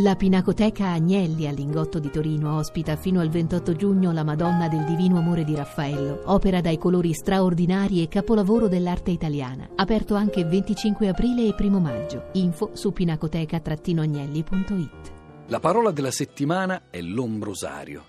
La Pinacoteca Agnelli a Lingotto di Torino ospita fino al 28 giugno la Madonna del Divino Amore di Raffaello, opera dai colori straordinari e capolavoro dell'arte italiana. Aperto anche 25 aprile e 1 maggio. Info su pinacoteca-agnelli.it. La parola della settimana è lombrosario.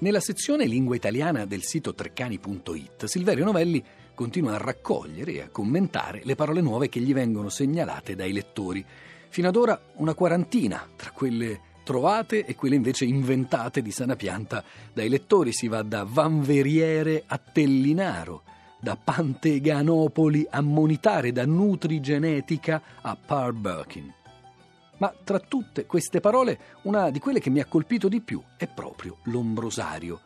Nella sezione lingua italiana del sito treccani.it, Silverio Novelli continua a raccogliere e a commentare le parole nuove che gli vengono segnalate dai lettori. Fino ad ora una quarantina, tra quelle trovate e quelle invece inventate di sana pianta dai lettori. Si va da vanveriere a tellinaro, da panteganopoli a monitare, da nutrigenetica a parburkin. Ma tra tutte queste parole, una di quelle che mi ha colpito di più è proprio lombrosario.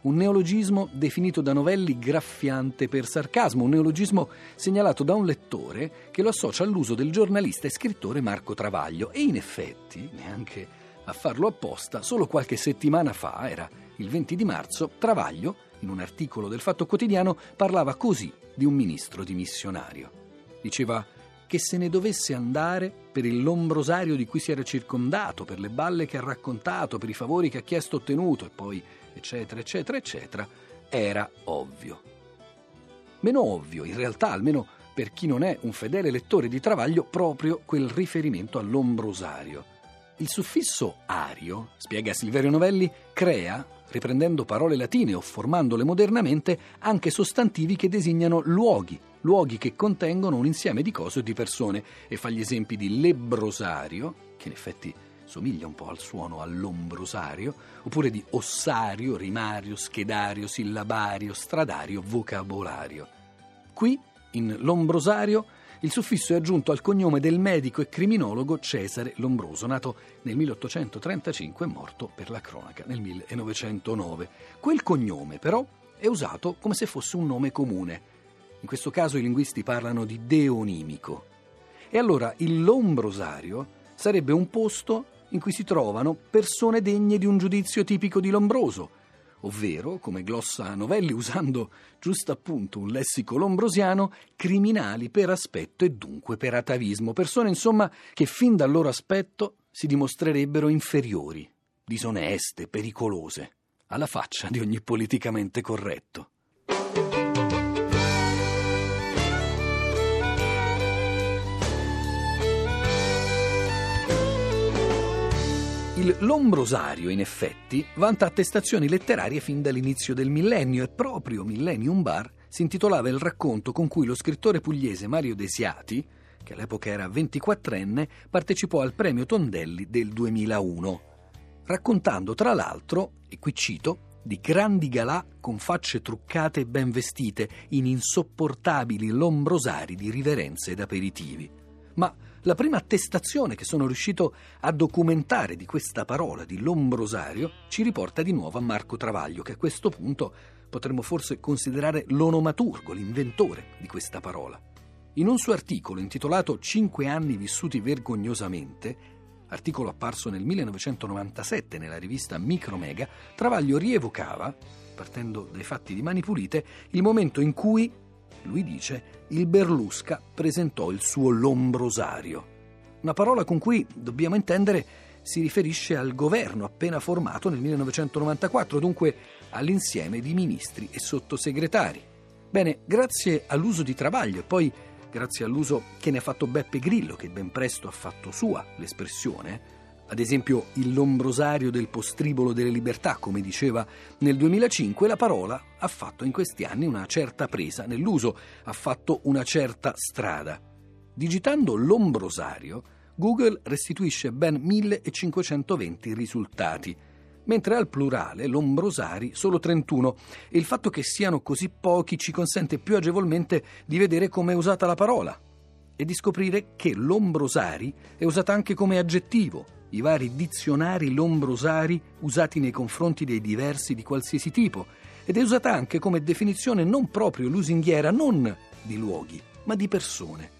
Un neologismo definito da Novelli graffiante per sarcasmo, un neologismo segnalato da un lettore che lo associa all'uso del giornalista e scrittore Marco Travaglio. E in effetti, neanche a farlo apposta, solo qualche settimana fa, era il 20 di marzo, Travaglio, in un articolo del Fatto Quotidiano, parlava così di un ministro dimissionario. Diceva che se ne dovesse andare per il lombrosario di cui si era circondato, per le balle che ha raccontato, per i favori che ha chiesto ottenuto e poi eccetera, eccetera, eccetera, era ovvio. Meno ovvio, in realtà, almeno per chi non è un fedele lettore di Travaglio, proprio quel riferimento all'ombrosario. Il suffisso ario, spiega Silverio Novelli, crea, riprendendo parole latine o formandole modernamente, anche sostantivi che designano luoghi che contengono un insieme di cose o di persone, e fa gli esempi di lebrosario, che in effetti somiglia un po' al suono all'ombrosario, oppure di ossario, rimario, schedario, sillabario, stradario, vocabolario. Qui, in lombrosario, il suffisso è aggiunto al cognome del medico e criminologo Cesare Lombroso, nato nel 1835 e morto per la cronaca nel 1909. Quel cognome, però, è usato come se fosse un nome comune. In questo caso i linguisti parlano di deonimico. E allora il lombrosario sarebbe un posto in cui si trovano persone degne di un giudizio tipico di Lombroso, ovvero, come glossa Novelli usando giusto appunto un lessico lombrosiano, criminali per aspetto e dunque per atavismo, persone insomma che fin dal loro aspetto si dimostrerebbero inferiori, disoneste, pericolose, alla faccia di ogni politicamente corretto. Il lombrosario, in effetti, vanta attestazioni letterarie fin dall'inizio del millennio, e proprio Millennium Bar si intitolava il racconto con cui lo scrittore pugliese Mario Desiati, che all'epoca era 24enne, partecipò al premio Tondelli del 2001, raccontando tra l'altro, e qui cito, di grandi galà con facce truccate e ben vestite in insopportabili lombrosari di riverenze ed aperitivi. Ma la prima attestazione che sono riuscito a documentare di questa parola di lombrosario ci riporta di nuovo a Marco Travaglio, che a questo punto potremmo forse considerare l'onomaturgo, l'inventore di questa parola. In un suo articolo intitolato 5 anni vissuti vergognosamente, articolo apparso nel 1997 nella rivista Micromega, Travaglio rievocava, partendo dai fatti di Mani Pulite, il momento in cui, lui dice, il Berlusca presentò il suo lombrosario. Una parola con cui, dobbiamo intendere, si riferisce al governo appena formato nel 1994, dunque all'insieme di ministri e sottosegretari. Bene, grazie all'uso di Travaglio e poi grazie all'uso che ne ha fatto Beppe Grillo, che ben presto ha fatto sua l'espressione, ad esempio il lombrosario del postribolo delle libertà, come diceva nel 2005, la parola ha fatto in questi anni una certa presa nell'uso, ha fatto una certa strada. Digitando lombrosario, Google restituisce ben 1520 risultati, mentre al plurale lombrosari solo 31, e il fatto che siano così pochi ci consente più agevolmente di vedere come è usata la parola e di scoprire che lombrosari è usata anche come aggettivo. I vari dizionari lombrosari usati nei confronti dei diversi di qualsiasi tipo, ed è usata anche come definizione non proprio lusinghiera, non di luoghi, ma di persone.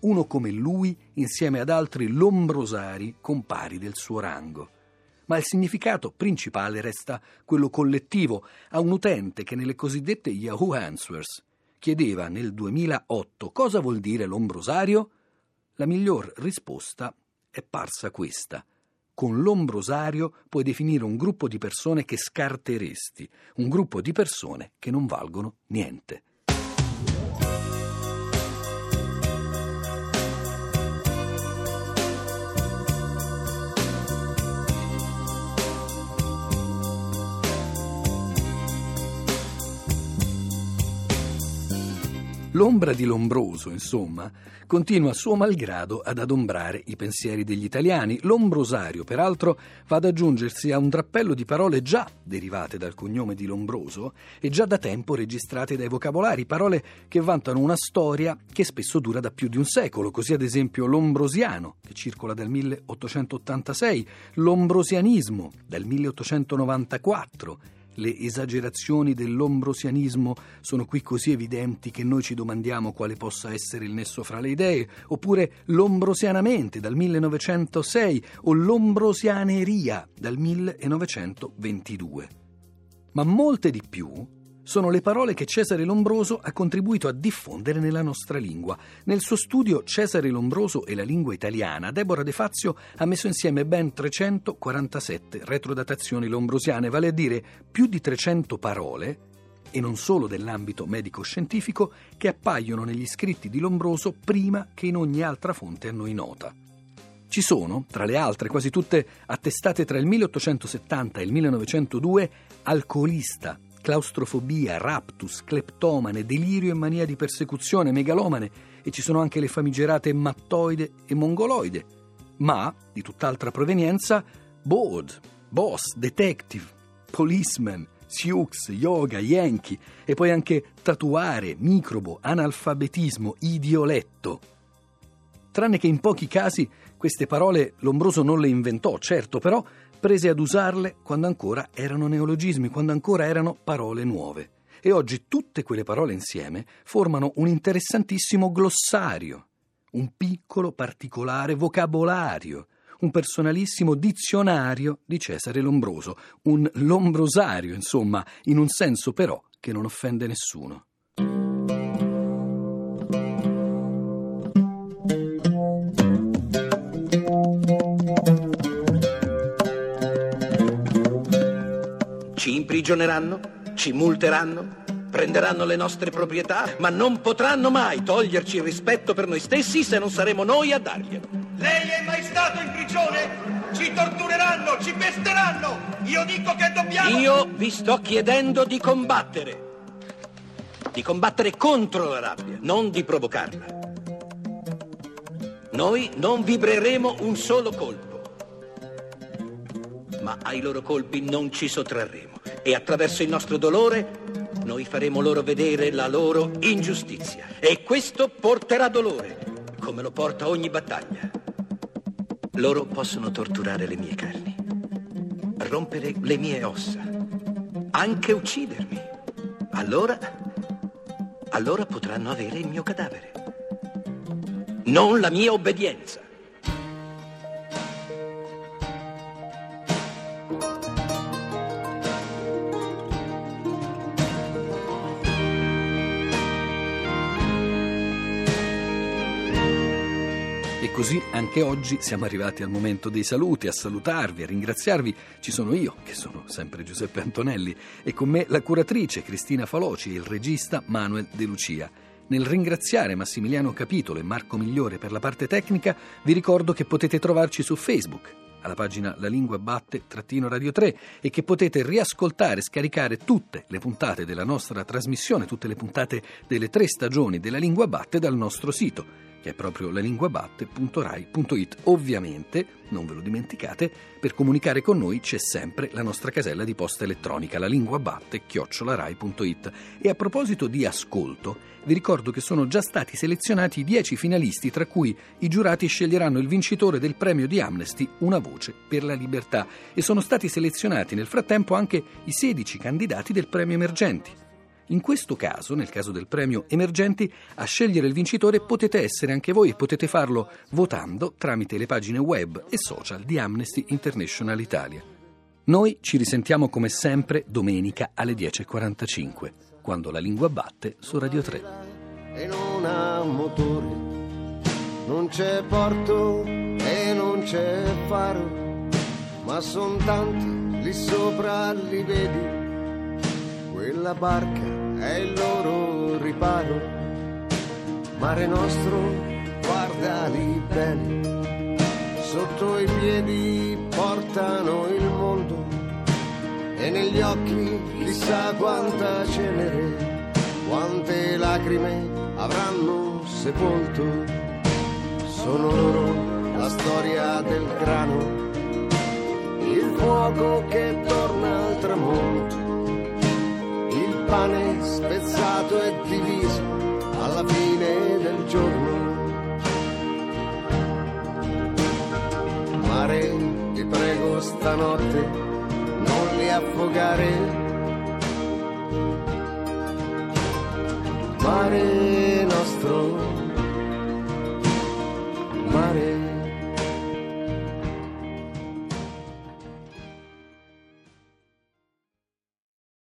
Uno come lui, insieme ad altri lombrosari compari del suo rango. Ma il significato principale resta quello collettivo, a un utente che nelle cosiddette Yahoo Answers chiedeva nel 2008 cosa vuol dire lombrosario, la miglior risposta è parsa questa: Con l'ombrosario puoi definire un gruppo di persone che scarteresti, un gruppo di persone che non valgono niente. L'ombra di Lombroso, insomma, continua suo malgrado ad adombrare i pensieri degli italiani. L'ombrosario, peraltro, va ad aggiungersi a un drappello di parole già derivate dal cognome di Lombroso e già da tempo registrate dai vocabolari, parole che vantano una storia che spesso dura da più di un secolo. Così, ad esempio, l'ombrosiano, che circola dal 1886, l'ombrosianismo dal 1894. Le esagerazioni dell'ombrosianismo sono qui così evidenti che noi ci domandiamo quale possa essere il nesso fra le idee, oppure l'ombrosianamente dal 1906 o l'ombrosianeria dal 1922. Ma molte di più sono le parole che Cesare Lombroso ha contribuito a diffondere nella nostra lingua. Nel suo studio Cesare Lombroso e la lingua italiana, Deborah De Fazio ha messo insieme ben 347 retrodatazioni lombrosiane, vale a dire più di 300 parole, e non solo dell'ambito medico-scientifico, che appaiono negli scritti di Lombroso prima che in ogni altra fonte a noi nota. Ci sono, tra le altre, quasi tutte attestate tra il 1870 e il 1902, alcolista, claustrofobia, raptus, cleptomane, delirio e mania di persecuzione, megalomane, e ci sono anche le famigerate mattoide e mongoloide, ma di tutt'altra provenienza board, boss, detective, policeman, sioux, yoga, yankee, e poi anche tatuare, microbo, analfabetismo, idioletto. Tranne che in pochi casi queste parole Lombroso non le inventò, certo, però prese ad usarle quando ancora erano neologismi, quando ancora erano parole nuove. E oggi tutte quelle parole insieme formano un interessantissimo glossario, un piccolo particolare vocabolario, un personalissimo dizionario di Cesare Lombroso, un lombrosario, insomma, in un senso però che non offende nessuno. Ci imprigioneranno, ci multeranno, prenderanno le nostre proprietà, ma non potranno mai toglierci il rispetto per noi stessi se non saremo noi a darglielo. Lei è mai stato in prigione? Ci tortureranno, ci pesteranno! Io dico che dobbiamo... Io vi sto chiedendo di combattere. Di combattere contro la rabbia, non di provocarla. Noi non vibreremo un solo colpo, ma ai loro colpi non ci sottrarremo e attraverso il nostro dolore noi faremo loro vedere la loro ingiustizia, e questo porterà dolore come lo porta ogni battaglia. Loro possono torturare le mie carni, rompere le mie ossa, anche uccidermi. Allora potranno avere il mio cadavere, non la mia obbedienza. Così anche oggi siamo arrivati al momento dei saluti. A salutarvi, a ringraziarvi ci sono io, che sono sempre Giuseppe Antonelli, e con me la curatrice Cristina Faloci e il regista Manuel De Lucia. Nel ringraziare Massimiliano Capitolo e Marco Migliore per la parte tecnica, vi ricordo che potete trovarci su Facebook alla pagina La Lingua Batte -radio3 e che potete riascoltare e scaricare tutte le puntate della nostra trasmissione, tutte le puntate delle 3 stagioni della Lingua Batte dal nostro sito, che è proprio lalinguabatte.rai.it. Ovviamente, non ve lo dimenticate, per comunicare con noi c'è sempre la nostra casella di posta elettronica, lalinguabatte@rai.it. E a proposito di ascolto, vi ricordo che sono già stati selezionati i 10 finalisti, tra cui i giurati sceglieranno il vincitore del premio di Amnesty, Una voce per la libertà, e sono stati selezionati nel frattempo anche i 16 candidati del premio Emergenti. In questo caso, nel caso del premio Emergenti, a scegliere il vincitore potete essere anche voi, e potete farlo votando tramite le pagine web e social di Amnesty International Italia. Noi ci risentiamo come sempre domenica alle 10:45, quando La Lingua Batte su Radio 3. E non ha motore, non c'è porto e non c'è faro, son tanti, lì sopra li vedi, quella barca è il loro riparo. Mare nostro, guardali bene, sotto i piedi portano il mondo e negli occhi chissà quanta cenere, quante lacrime avranno sepolto. Sono loro la storia del grano, il fuoco che torna al tramonto, il pane spezzato e diviso alla fine del giorno. Mare, ti prego stanotte non li affogare. Mare nostro, mare